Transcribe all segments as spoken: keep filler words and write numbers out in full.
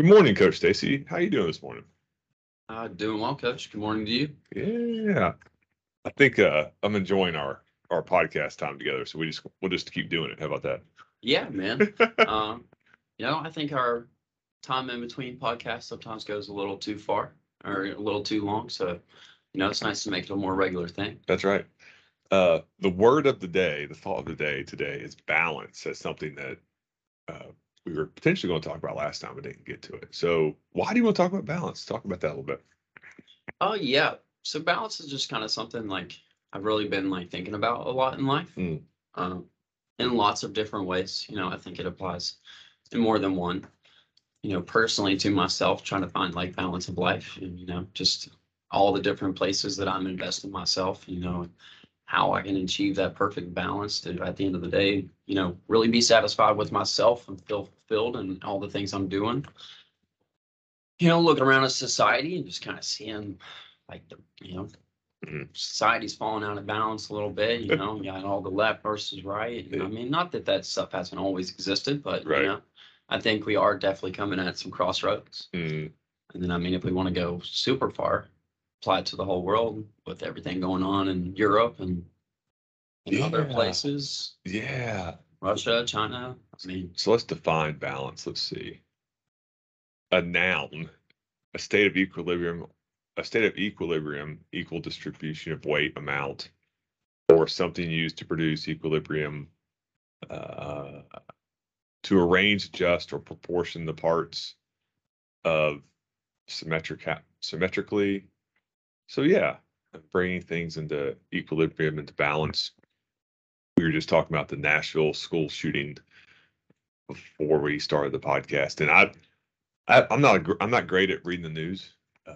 Good morning, Coach Stacy. How are you doing this morning? Uh, doing well, Coach. Good morning to you. Yeah, I think uh, I'm enjoying our our podcast time together. So we just we'll just keep doing it. How about that? Yeah, man. um, you know, I think our time in between podcasts sometimes goes a little too far or a little too long. So, you know, it's nice to make it a more regular thing. That's right. Uh, the word of the day, the thought of the day today is balance. That's something that uh, we were potentially going to talk about last time, but didn't get to it. So why do you want to talk about balance? Talk about that a little bit. Oh, yeah. So balance is just kind of something like I've really been like thinking about a lot in life mm. um, in lots of different ways. You know, I think it applies in more than one, you know, personally to myself, trying to find like balance of life and, you know, just all the different places that I'm investing myself, you know, how I can achieve that perfect balance to, at the end of the day, you know, really be satisfied with myself and feel fulfilled in all the things I'm doing. You know, looking around at society and just kind of seeing like, the you know, mm-hmm. society's falling out of balance a little bit, you know, you got all the left versus right. And, yeah. I mean, not that that stuff hasn't always existed, but, right. you know, I think we are definitely coming at some crossroads. Mm-hmm. And then, I mean, if we want to go super far, apply it to the whole world with everything going on in Europe and in yeah. other places. Yeah. Russia, China. I mean, so let's define balance. Let's see. A noun, a state of equilibrium, a state of equilibrium, equal distribution of weight, amount, or something used to produce equilibrium, uh, to arrange, adjust, or proportion the parts of symmetric symmetrically. So yeah, bringing things into equilibrium, into balance. We were just talking about the Nashville school shooting before we started the podcast, and I, I I'm not a, I'm not great at reading the news. Uh,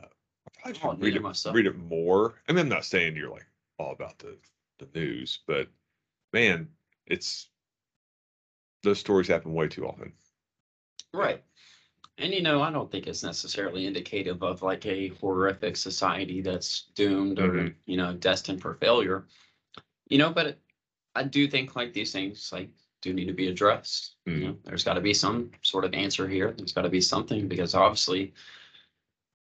I probably should read it myself. Read it more. I mean, I'm not saying you're like all about the the news, but man, it's those stories happen way too often. Right. And, you know, I don't think it's necessarily indicative of like a horrific society that's doomed or, mm-hmm. you know, destined for failure, you know, but it, I do think like these things like do need to be addressed. Mm-hmm. You know, there's got to be some sort of answer here. There's got to be something because obviously,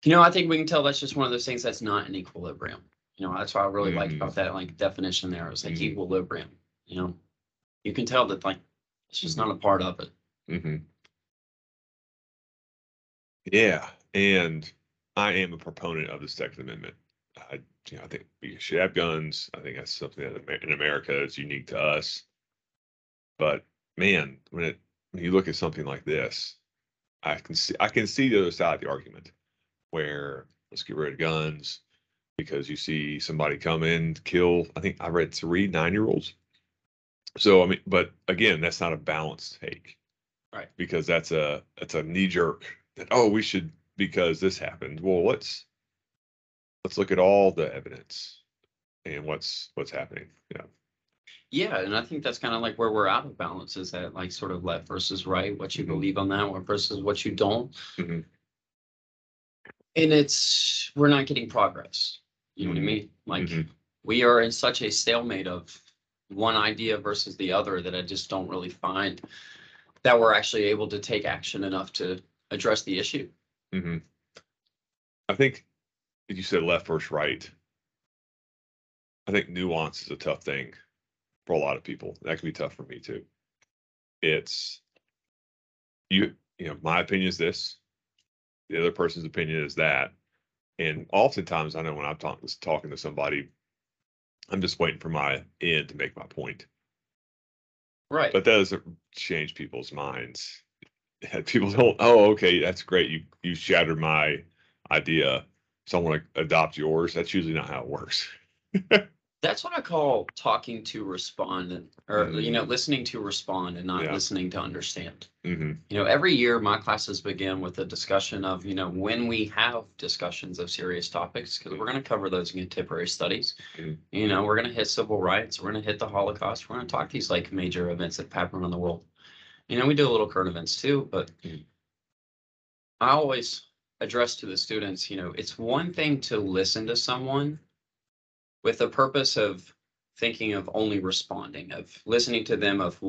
you know, I think we can tell that's just one of those things that's not in equilibrium. You know, that's what I really mm-hmm. liked about that like definition there is like mm-hmm. equilibrium. You know, you can tell that like it's just mm-hmm. not a part of it. Mm-hmm. Yeah, and I am a proponent of the Second Amendment. I, you know, I think we should have guns. I think that's something that in America is unique to us. But man, when it when you look at something like this, I can see I can see the other side of the argument, where let's get rid of guns because you see somebody come in kill. I think I read three nine-year-olds. So I mean, but again, that's not a balanced take, right? Because that's a that's a knee-jerk. That, oh, we should, because this happened. Well, let's let's look at all the evidence and what's what's happening. Yeah. Yeah, and I think that's kind of like where we're out of balance is that like sort of left versus right, what you mm-hmm. believe on that one versus what you don't. Mm-hmm. And it's we're not getting progress. You know mm-hmm. what I mean? Like mm-hmm. we are in such a stalemate of one idea versus the other that I just don't really find that we're actually able to take action enough to address the issue. Mm-hmm. I think you said left versus right. I think nuance is a tough thing for a lot of people. That can be tough for me too. It's you, you know, my opinion is this, the other person's opinion is that. And oftentimes I know when I'm talk, talking to somebody, I'm just waiting for my end to make my point. Right. But that doesn't change people's minds. People don't, oh, okay, that's great. You you shattered my idea. So I want to adopt yours. That's usually not how it works. That's what I call talking to respond and, or, mm-hmm. you know, listening to respond and not yeah. listening to understand. Mm-hmm. You know, every year my classes begin with a discussion of, you know, when we have discussions of serious topics, because we're going to cover those in contemporary studies. Mm-hmm. You know, we're going to hit civil rights. We're going to hit the Holocaust. We're going to talk these like major events that happen in the world. You know, we do a little current events too, but mm. I always address to the students, you know, it's one thing to listen to someone with the purpose of thinking of only responding, of listening to them of,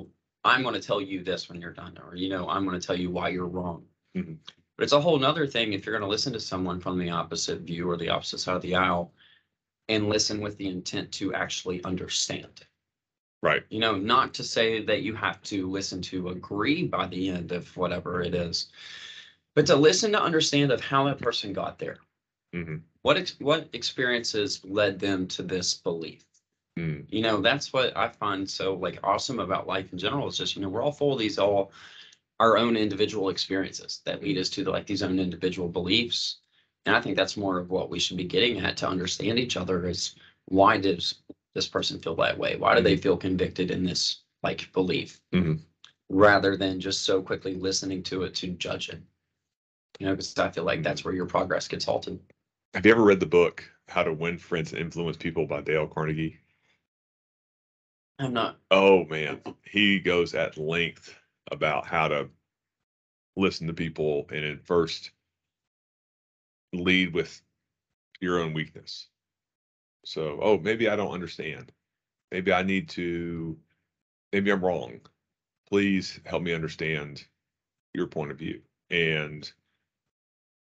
I'm going to tell you this when you're done, or, you know, I'm going to tell you why you're wrong. Mm-hmm. But it's a whole nother thing if you're going to listen to someone from the opposite view or the opposite side of the aisle and listen with the intent to actually understand. Right. You know, not to say that you have to listen to agree by the end of whatever it is, but to listen to understand of how that person got there. Mm-hmm. What ex- what experiences led them to this belief? Mm. You know, that's what I find so like awesome about life in general. It's just, you know, we're all full of these all our own individual experiences that lead us to the, like these own individual beliefs. And I think that's more of what we should be getting at to understand each other is why did this person feel that way? Why do mm-hmm. they feel convicted in this like belief mm-hmm. rather than just so quickly listening to it to judge it? You know, because I feel like that's where your progress gets halted. Have you ever read the book, How to Win Friends and Influence People by Dale Carnegie? I'm not. Oh, man. He goes at length about how to listen to people and at first lead with your own weakness. So, oh, maybe I don't understand. Maybe I need to, maybe I'm wrong. Please help me understand your point of view. And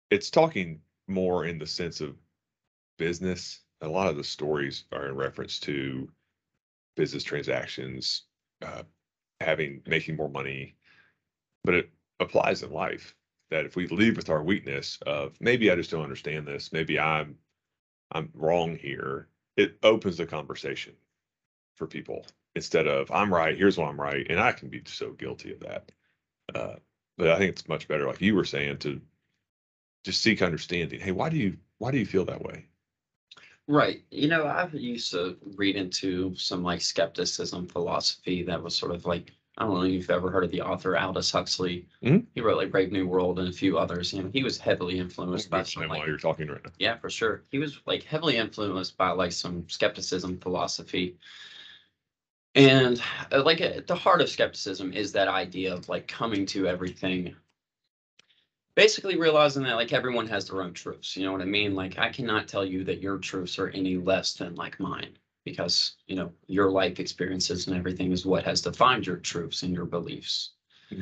it's talking more in the sense of business. A lot of the stories are in reference to business transactions, uh, having, making more money, but it applies in life that if we leave with our weakness of maybe I just don't understand this, maybe I'm, I'm wrong here, it opens the conversation for people instead of I'm right, here's why I'm right. And I can be so guilty of that. Uh, but I think it's much better, like you were saying, to just seek understanding. Hey, why do you, why do you feel that way? Right. You know, I used to read into some like skepticism philosophy that was sort of like, I don't know if you've ever heard of the author Aldous Huxley. Mm-hmm. He wrote like Brave New World and a few others. You know, he was heavily influenced by some, like, while you're talking right now. Yeah, for sure. He was like heavily influenced by like some skepticism philosophy. And uh, like at the heart of skepticism is that idea of like coming to everything basically realizing that like everyone has their own truths, you know what I mean? Like I cannot tell you that your truths are any less than like mine because, you know, your life experiences and everything is what has defined your truths and your beliefs. Mm-hmm.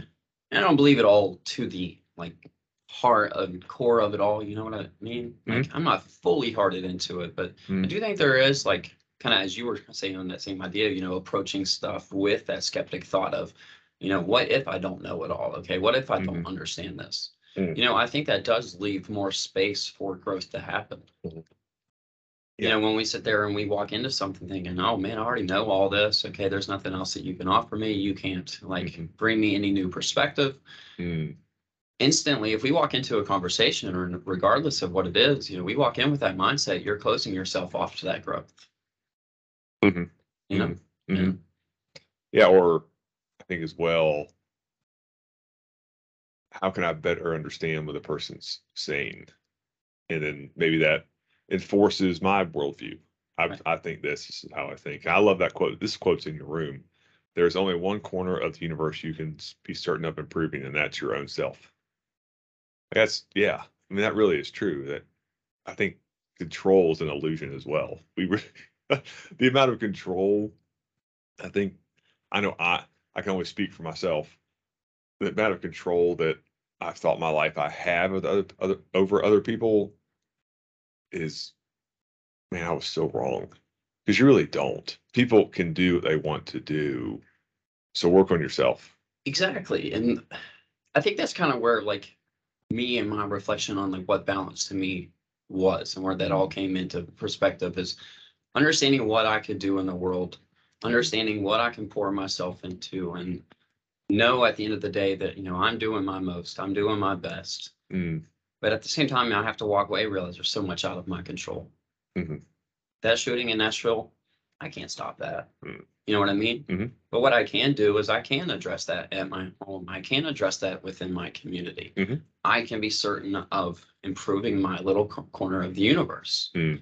And I don't believe it all to the like heart and core of it all, you know what I mean? Like mm-hmm. I'm not fully hearted into it, but mm-hmm. I do think there is like kind of as you were saying on that same idea, you know, approaching stuff with that skeptic thought of, you know, what if I don't know it all? Okay, what if I mm-hmm. don't understand this? You know, I think that does leave more space for growth to happen. Yeah. You know, when we sit there and we walk into something thinking, oh, man, I already know all this. OK, there's nothing else that you can offer me. You can't like mm-hmm. bring me any new perspective. Mm. Instantly, if we walk into a conversation or regardless of what it is, you know, we walk in with that mindset. You're closing yourself off to that growth. Mm-hmm. You know, mm-hmm. yeah. yeah, or I think as well. How can I better understand what the person's saying? And then maybe that enforces my worldview. I, right. I think this is how I think. I love that quote. This quote's in your room. There's only one corner of the universe you can be certain of improving, and that's your own self. That's, yeah. I mean, that really is true. That I think control is an illusion as well. We were, the amount of control, I think, I know I, I can only speak for myself. The amount of control that I've thought my life I have with other, other, over other people is, man, I was so wrong. Because you really don't. People can do what they want to do. So work on yourself. Exactly. And I think that's kind of where, like, me and my reflection on, like, what balance to me was and where that all came into perspective is understanding what I could do in the world, understanding what I can pour myself into, and know at the end of the day that, you know, I'm doing my most, I'm doing my best. Mm. But at the same time, I have to walk away and realize there's so much out of my control. Mm-hmm. That shooting in Nashville, I can't stop that. Mm. You know what I mean? Mm-hmm. But what I can do is I can address that at my home. I can address that within my community. Mm-hmm. I can be certain of improving my little co- corner of the universe. Mm.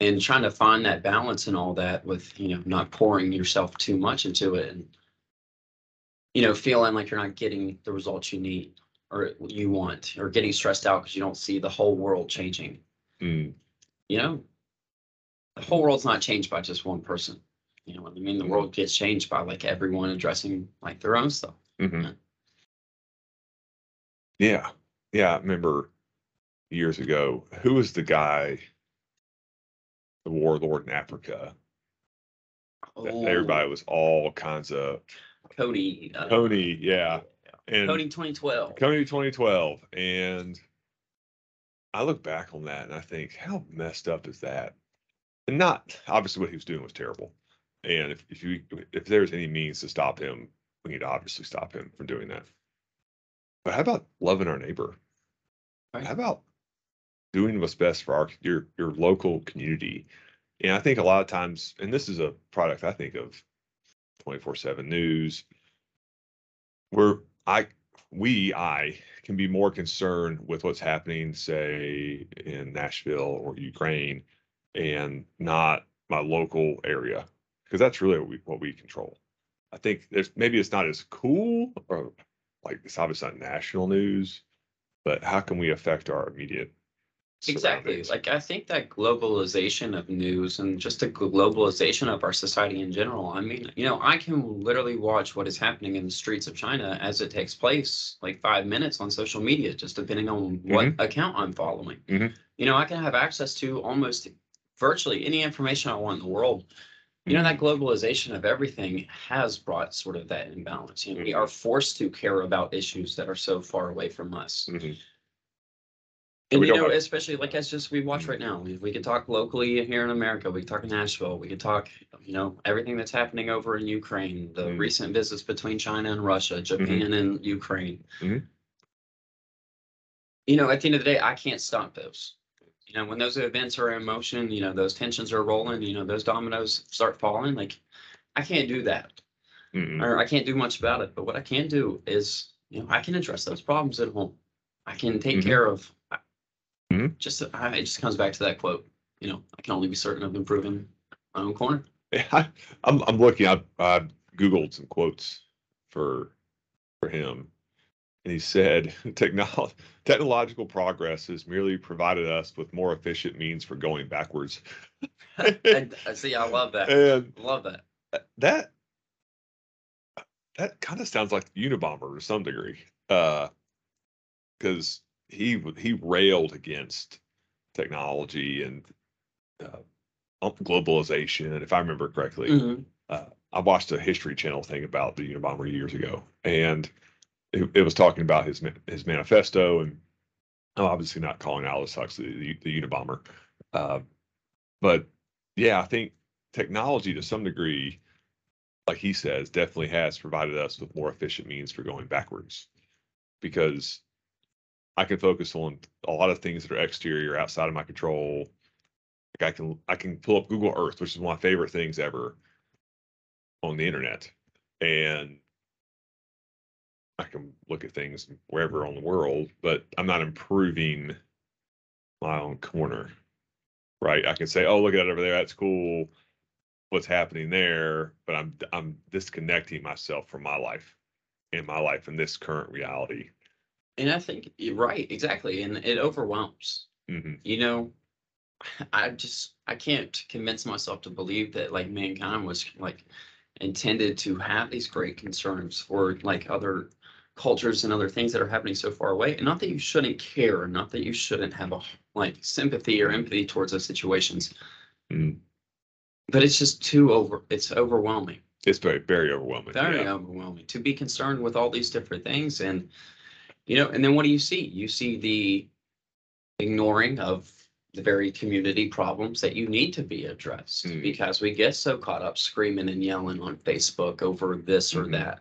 And trying to find that balance and all that with, you know, not pouring yourself too much into it and, you know, feeling like you're not getting the results you need or you want or getting stressed out because you don't see the whole world changing. Mm. You know, the whole world's not changed by just one person. You know what I mean? The world gets changed by like everyone addressing like their own stuff. Mm-hmm. Yeah. yeah. yeah, I remember years ago, who was the guy, the warlord in Africa? Oh. Everybody was all kinds of Cody. Uh, Cody, yeah. And Cody twenty twelve. Cody twenty twelve. And I look back on that and I think, how messed up is that? And not, obviously, what he was doing was terrible. And if, if you if there's any means to stop him, we need to obviously stop him from doing that. But how about loving our neighbor? Right. How about doing what's best for our your your local community? And I think a lot of times, and this is a product I think of twenty-four seven News, where I we I can be more concerned with what's happening, say, in Nashville or Ukraine, and not my local area, because that's really what we what we control. I think there's maybe it's not as cool, or like it's obviously not national news, but how can we affect our immediate? Exactly. Like, I think that globalization of news and just the globalization of our society in general. I mean, you know, I can literally watch what is happening in the streets of China as it takes place, like five minutes on social media, just depending on what mm-hmm. account I'm following. Mm-hmm. You know, I can have access to almost virtually any information I want in the world. You know, that globalization of everything has brought sort of that imbalance. You know, mm-hmm. we are forced to care about issues that are so far away from us. Mm-hmm. And, you know, have... especially like as just we watch right now, we, we can talk locally here in America. We can talk in Nashville. We can talk, you know, everything that's happening over in Ukraine, the mm-hmm. recent visits between China and Russia, Japan mm-hmm. and Ukraine. Mm-hmm. You know, at the end of the day, I can't stop those. You know, when those events are in motion, you know, those tensions are rolling, you know, those dominoes start falling. Like, I can't do that. Mm-mm. Or I can't do much about it. But what I can do is, you know, I can address those problems at home. I can take mm-hmm. care of mm-hmm. just I, it just comes back to that quote. You know, I can only be certain of improving my own corner. Yeah, I, I'm, I'm looking. I, I Googled some quotes for for him. And he said, Technolo- technological progress has merely provided us with more efficient means for going backwards. I, I see. I love that. And love that. That that kind of sounds like Unabomber to some degree, because uh, he he railed against technology and uh, globalization, if I remember correctly. Mm-hmm. Uh, I watched a History Channel thing about the Unabomber years ago, and It, it was talking about his his manifesto, and I'm obviously not calling Aldous Huxley the, the Unabomber, uh, but yeah, I think technology to some degree, like he says, definitely has provided us with more efficient means for going backwards, because I can focus on a lot of things that are exterior, outside of my control. Like I can I can pull up Google Earth, which is one of my favorite things ever on the internet, and I can look at things wherever on the world, but I'm not improving my own corner, right? I can say, "Oh, look at that over there. That's cool. What's happening there?" But I'm I'm disconnecting myself from my life, and my life in this current reality. And I think you're right, exactly, and it overwhelms. Mm-hmm. You know, I just I can't convince myself to believe that like mankind was like intended to have these great concerns for like other cultures and other things that are happening so far away. And not that you shouldn't care, not that you shouldn't have a like sympathy or empathy towards those situations, mm. but it's just too over it's overwhelming. It's very very overwhelming very yeah. overwhelming to be concerned with all these different things. And you know, and then what do you see? You see the ignoring of the very community problems that you need to be addressed, mm. because we get so caught up screaming and yelling on Facebook over this mm-hmm. or that.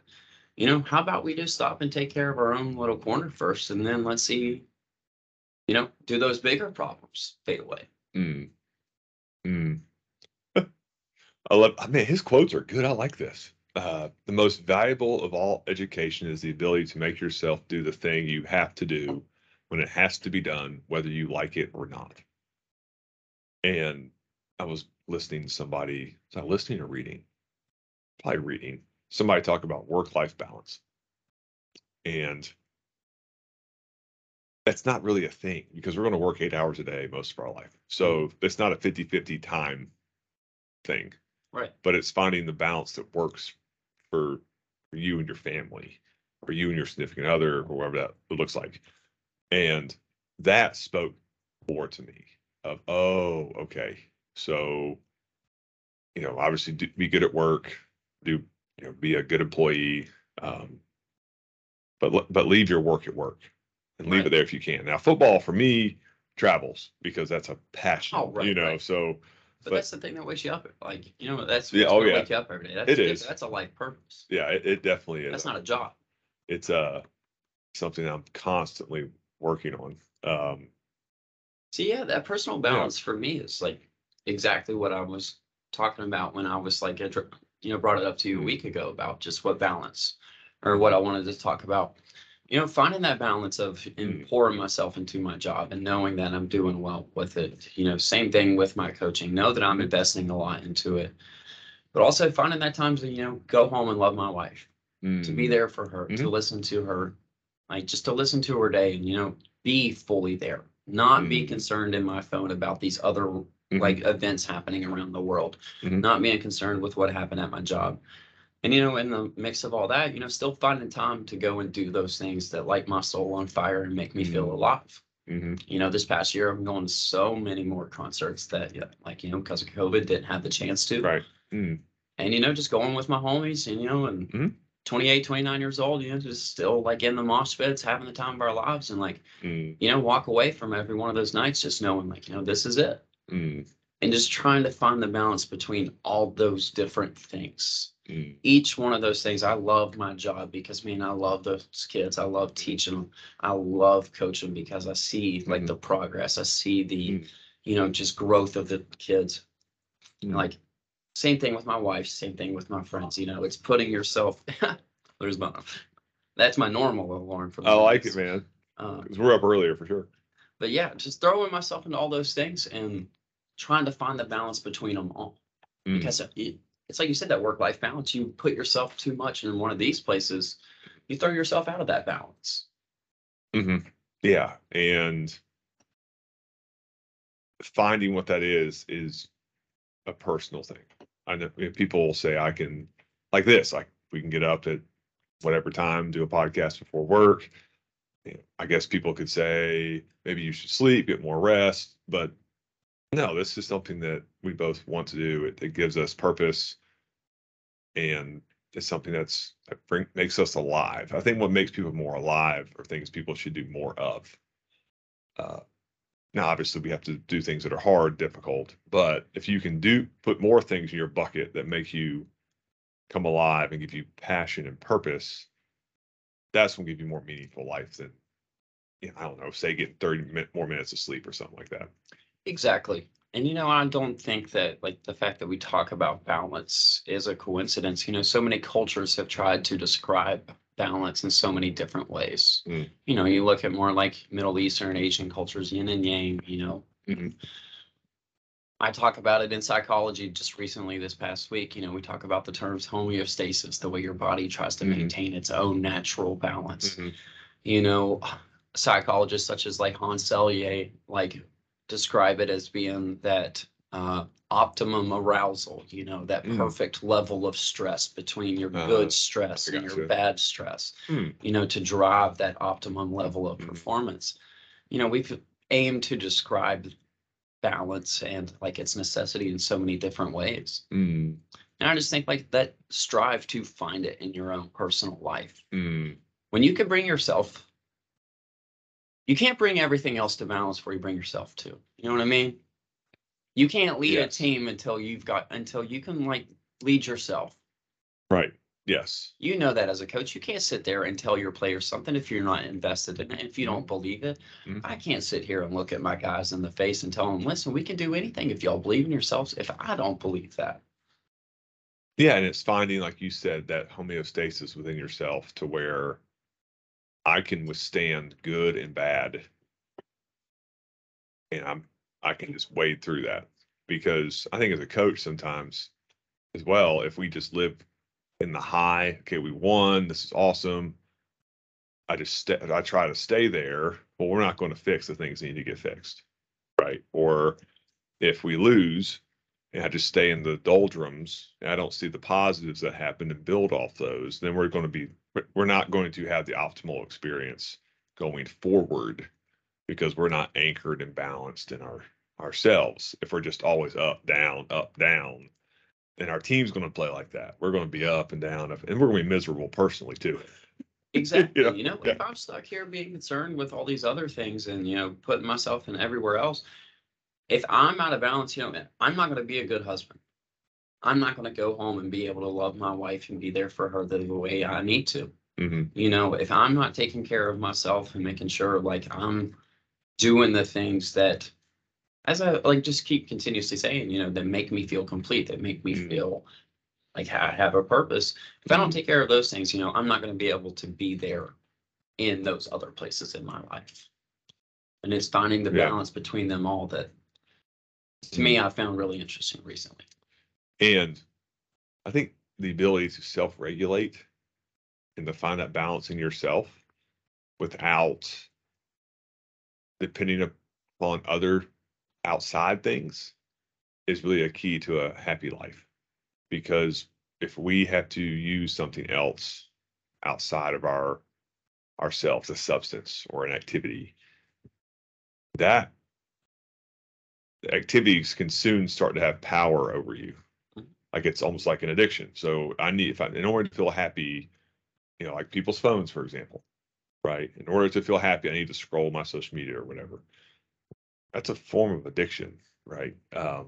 You know, how about we just stop and take care of our own little corner first, and then let's see, you know, do those bigger problems fade away? Mm. Mm. I love, I mean, his quotes are good. I like this. Uh, the most valuable of all education is the ability to make yourself do the thing you have to do when it has to be done, whether you like it or not. And I was listening to somebody, was I listening or reading? Probably reading. Somebody talk about work-life balance. And that's not really a thing, because we're going to work eight hours a day most of our life. So it's not a fifty-fifty time thing. Right. But it's finding the balance that works for, for you and your family, for you and your significant other, or whatever that looks like. And that spoke more to me of, oh, okay, so, you know, obviously do, be good at work, do, you know, be a good employee, um, but, but leave your work at work and leave right. it there if you can. Now, football for me travels because that's a passion, oh, right, you know, right. so. But, but that's the thing that wakes you up. Like, you know, that's yeah, oh, yeah. wake you up every day. That's, it is. That's a life purpose. Yeah, it, it definitely is. That's not a job. It's uh, something I'm constantly working on. Um, so, yeah, that personal balance yeah. for me is like exactly what I was talking about when I was like, you know, brought it up to you a week ago about just what balance or what I wanted to talk about. You know, finding that balance of pouring myself into my job and knowing that I'm doing well with it. You know, same thing with my coaching. Know that I'm investing a lot into it, but also finding that time to, you know, go home and love my wife, mm. to be there for her, mm-hmm. to listen to her, like just to listen to her day and, you know, be fully there, not mm. be concerned in my phone about these other mm-hmm. like events happening around the world, mm-hmm. not being concerned with what happened at my job. And, you know, in the mix of all that, you know, still finding time to go and do those things that light my soul on fire and make me mm-hmm. feel alive. Mm-hmm. You know, this past year, I'm going to so many more concerts that, yeah, like, you know, because of COVID, didn't have the chance to. Right. Mm-hmm. And, you know, just going with my homies and, you know, and mm-hmm. twenty-eight, twenty-nine years old, you know, just still like in the mosh pits, having the time of our lives and like, mm-hmm. you know, walk away from every one of those nights just knowing like, you know, this is it. Mm-hmm. And just trying to find the balance between all those different things. Mm. Each one of those things, I love my job because, man, I love those kids. I love teaching them. I love coaching because I see, like, mm-hmm. the progress. I see the, mm. you know, just growth of the kids. Mm. Like, same thing with my wife, same thing with my friends. You know, it's putting yourself – there's my – that's my normal alarm for me. I like it, man. Um, 'cause we're up earlier for sure. But, yeah, just throwing myself into all those things and trying to find the balance between them all. Mm. Because it – it's like you said, that work-life balance, you put yourself too much in one of these places, you throw yourself out of that balance. Mm-hmm. Yeah. And finding what that is, is a personal thing. I know people will say, I can, like this, like we can get up at whatever time, do a podcast before work. You know, I guess people could say, maybe you should sleep, get more rest, but no, this is something that we both want to do. It, it gives us purpose, and it's something that's that bring, makes us alive. I think what makes people more alive are things people should do more of. Uh, now, obviously, we have to do things that are hard, difficult, but if you can do put more things in your bucket that make you come alive and give you passion and purpose, that's going to give you more meaningful life than, you know, I don't know, say getting thirty more minutes of sleep or something like that. Exactly. And, you know, I don't think that like the fact that we talk about balance is a coincidence. You know, so many cultures have tried to describe balance in so many different ways. Mm. You know, you look at more like Middle Eastern, Asian cultures, yin and yang, you know. Mm-hmm. I talk about it in psychology just recently this past week. You know, we talk about the terms homeostasis, the way your body tries to mm-hmm. maintain its own natural balance. Mm-hmm. You know, psychologists such as like Hans Selye, like, describe it as being that uh, optimum arousal, you know, that mm. perfect level of stress between your uh, good stress and your you. bad stress, mm. you know, to drive that optimum level of mm. performance. You know, we've aimed to describe balance and like its necessity in so many different ways. Mm. And I just think like that strive to find it in your own personal life. Mm. When you can bring yourself You can't bring everything else to balance where you bring yourself to. You know what I mean? You can't lead yes. a team until you've got until you can like lead yourself. Right. Yes. You know that as a coach, you can't sit there and tell your players something if you're not invested in it. If you don't believe it, mm-hmm. I can't sit here and look at my guys in the face and tell them, "Listen, we can do anything if y'all believe in yourselves." If I don't believe that. Yeah, and it's finding, like you said, that homeostasis within yourself to where I can withstand good and bad, and I'm I can just wade through that, because I think as a coach sometimes as well, if we just live in the high, okay, we won, this is awesome. I just st- I try to stay there, but we're not going to fix the things that need to get fixed, right? Or if we lose, and I just stay in the doldrums, and I don't see the positives that happen and build off those, then we're going to be, we're not going to have the optimal experience going forward because we're not anchored and balanced in our ourselves. If we're just always up, down, up, down, and our team's going to play like that, we're going to be up and down, up, and we're going to be miserable personally too. Exactly. You know, you know yeah. If I'm stuck here being concerned with all these other things and, you know, putting myself in everywhere else, if I'm out of balance, you know, I'm not going to be a good husband. I'm not going to go home and be able to love my wife and be there for her the way I need to. Mm-hmm. You know, if I'm not taking care of myself and making sure, like, I'm doing the things that, as I like just keep continuously saying, you know, that make me feel complete, that make me mm-hmm. feel like I have a purpose. If I don't take care of those things, you know, I'm not going to be able to be there in those other places in my life. And it's finding the yeah. balance between them all that, to me, I found really interesting recently. And I think the ability to self-regulate and to find that balance in yourself without depending upon other outside things is really a key to a happy life. Because if we have to use something else outside of our ourselves, a substance or an activity, that activities can soon start to have power over you. Like, it's almost like an addiction. So I need, if I, in order to feel happy, you know, like people's phones, for example, right? In order to feel happy, I need to scroll my social media or whatever. That's a form of addiction, right? Um,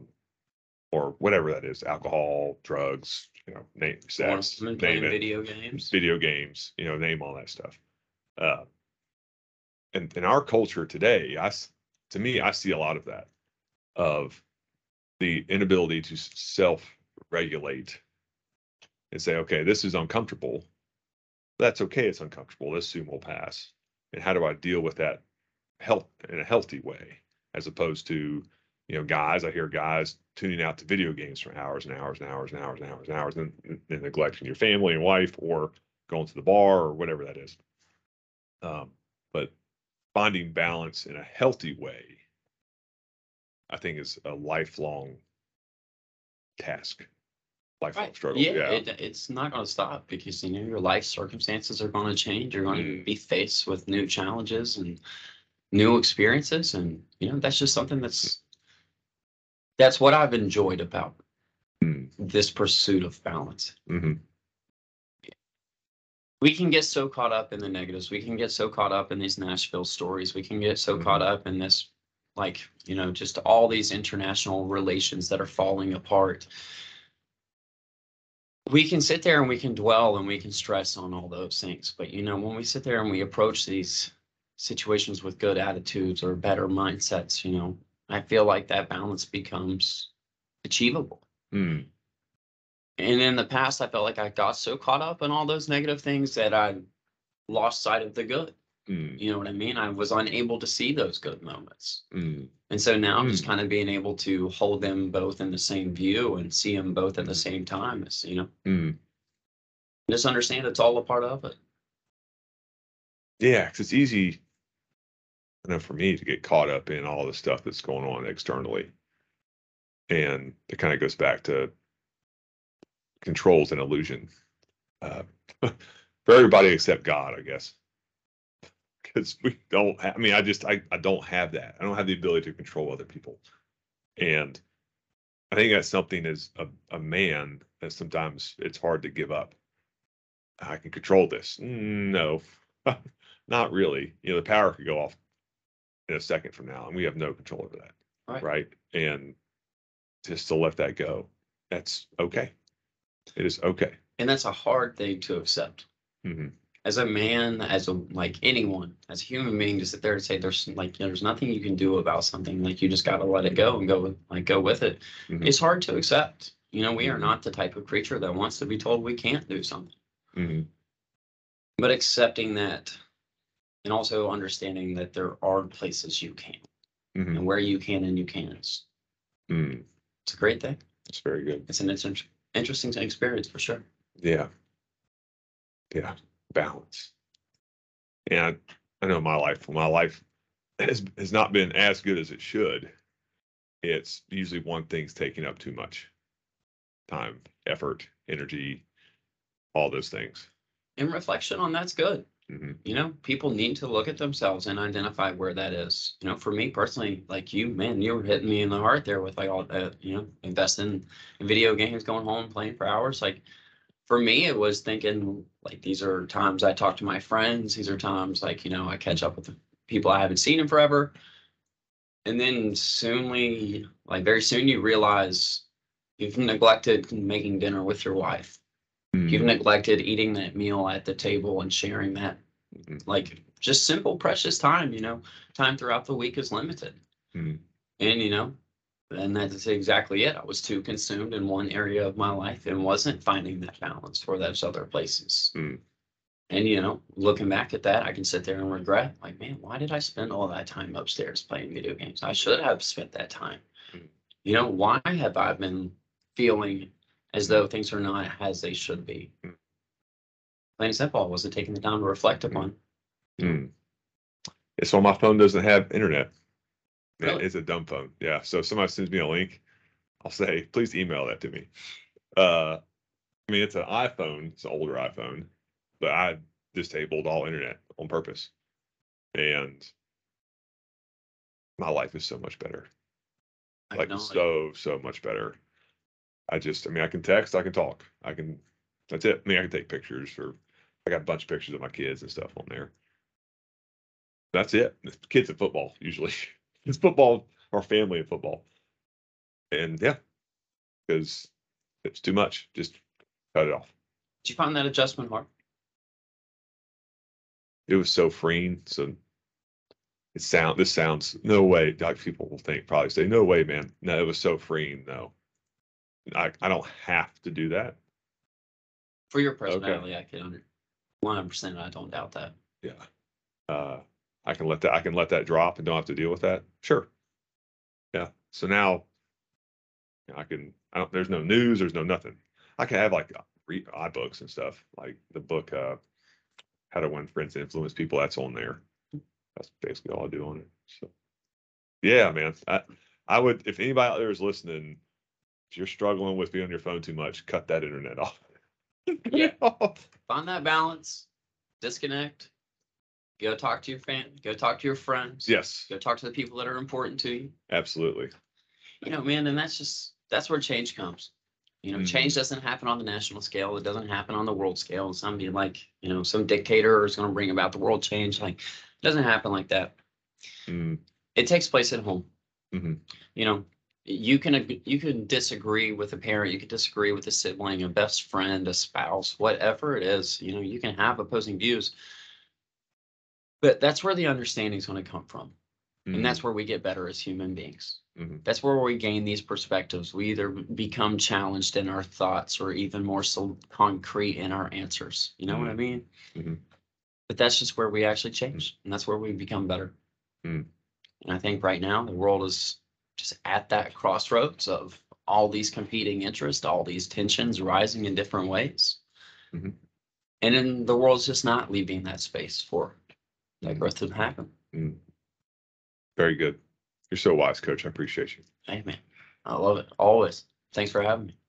or whatever that is, alcohol, drugs, you know, name, sex, name it, video games, video games, you know, name all that stuff. Uh, and in our culture today, I, to me, I see a lot of that, of the inability to self-regulate and say, okay, this is uncomfortable. That's okay. It's uncomfortable. This soon will pass. And how do I deal with that health in a healthy way, as opposed to, you know, guys, I hear guys tuning out to video games for hours and hours and hours and hours and hours and hours and, and, and neglecting your family and wife, or going to the bar or whatever that is. Um, but finding balance in a healthy way, I think, is a lifelong task, lifelong right. struggle. Yeah, yeah. It, it's not going to stop, because, you know, your life circumstances are going to change. You're going mm. to be faced with new challenges and new experiences. And, you know, that's just something that's, that's what I've enjoyed about mm. this pursuit of balance. Mm-hmm. We can get so caught up in the negatives. We can get so caught up in these Nashville stories. We can get so mm-hmm. caught up in this, like, you know, just all these international relations that are falling apart. We can sit there and we can dwell and we can stress on all those things. But, you know, when we sit there and we approach these situations with good attitudes or better mindsets, you know, I feel like that balance becomes achievable. Mm. And in the past, I felt like I got so caught up in all those negative things that I lost sight of the good. Mm. You know what I mean? I was unable to see those good moments. Mm. And so now I'm mm. just kind of being able to hold them both in the same view and see them both mm. at the same time. As, you know, mm. just understand it's all a part of it. Yeah, because it's easy. I know for me to get caught up in all the stuff that's going on externally. And it kind of goes back to control's an illusion. Uh, for everybody except God, I guess. Because we don't have, I mean, I just, I, I don't have that. I don't have the ability to control other people. And I think that's something as a, a man that sometimes it's hard to give up. I can control this. No, not really. You know, the power could go off in a second from now, and we have no control over that, right? right? And just to let that go, that's okay. It is okay. And that's a hard thing to accept. Mm-hmm. As a man, as a, like anyone, as a human being, to sit there and say there's like there's nothing you can do about something, like you just got to let it go and go with, like go with it. Mm-hmm. It's hard to accept. You know, we are not the type of creature that wants to be told we can't do something. Mm-hmm. But accepting that. And also understanding that there are places you can mm-hmm. and where you can and you can't. Mm. It's a great thing. It's very good. It's an inter- interesting experience for sure. Yeah. Yeah. Balance. And I, I know my life, my life has, has not been as good as it should. It's usually one thing's taking up too much time, effort, energy, all those things. And reflection on that's good. Mm-hmm. You know, people need to look at themselves and identify where that is. You know, for me personally, like you, man, you were hitting me in the heart there with like all that, you know, investing in video games, going home, playing for hours. Like for me, it was thinking like, these are times I talk to my friends. These are times like, you know, I catch up with the people I haven't seen in forever. And then soonly, like very soon you realize you've neglected making dinner with your wife. Mm-hmm. You've neglected eating that meal at the table and sharing that, mm-hmm. like just simple, precious time. You know, time throughout the week is limited. Mm-hmm. And, you know, and that's exactly it. I was too consumed in one area of my life and wasn't finding that balance for those other places. Mm-hmm. And, you know, looking back at that, I can sit there and regret, like, man, why did I spend all that time upstairs playing video games? I should have spent that time. Mm-hmm. You know, why have I been feeling as though things are not as they should be? Mm. Plain and simple, I wasn't taking the time to reflect upon. Mm. So my phone doesn't have internet. Really? It's a dumb phone. Yeah. So if somebody sends me a link, I'll say, please email that to me. Uh, I mean, it's an iPhone. It's an older iPhone. But I disabled all internet on purpose. And my life is so much better. I like, so, so much better. I just, I mean, I can text, I can talk, I can, that's it. I mean, I can take pictures, or I got a bunch of pictures of my kids and stuff on there. That's it. It's kids at football, usually. It's football, or family at football. And yeah, because it's too much. Just cut it off. Did you find that adjustment hard? It was so freeing. So it sound, this sounds, no way, like people will think, probably say, no way, man. No, it was so freeing though. I, I don't have to do that. For your personality, okay. I can one hundred percent. I don't doubt that. Yeah, uh, I can let that. I can let that drop and don't have to deal with that. Sure. Yeah. So now, you know, I can. I don't. There's no news. There's no nothing. I can have like read iBooks and stuff, like the book uh, "How to Win Friends and Influence People." That's on there. That's basically all I do on it. So, yeah, man. I I would, if anybody out there is listening, if you're struggling with being on your phone too much, cut that internet off. Yeah. Find that balance. Disconnect. Go talk to your fan. Go talk to your friends. Yes. Go talk to the people that are important to you. Absolutely. You know, man, and that's just, that's where change comes. You know, mm-hmm. change doesn't happen on the national scale. It doesn't happen on the world scale. Somebody like, you know, some dictator is going to bring about the world change. Like, it doesn't happen like that. Mm-hmm. It takes place at home. Mm-hmm. You know, You can you can disagree with a parent, you can disagree with a sibling, a best friend, a spouse, whatever it is. You know, you can have opposing views, but that's where the understanding is going to come from, mm-hmm. and that's where we get better as human beings. Mm-hmm. That's where we gain these perspectives. We either become challenged in our thoughts, or even more so concrete in our answers. You know mm-hmm. what I mean? Mm-hmm. But that's just where we actually change, mm-hmm. and that's where we become better. Mm-hmm. And I think right now the world is just at that crossroads of all these competing interests, all these tensions rising in different ways. Mm-hmm. And then the world's just not leaving that space for that mm-hmm. growth to happen. Mm-hmm. Very good. You're so wise, Coach. I appreciate you. Hey, man. I love it. Always. Thanks for having me.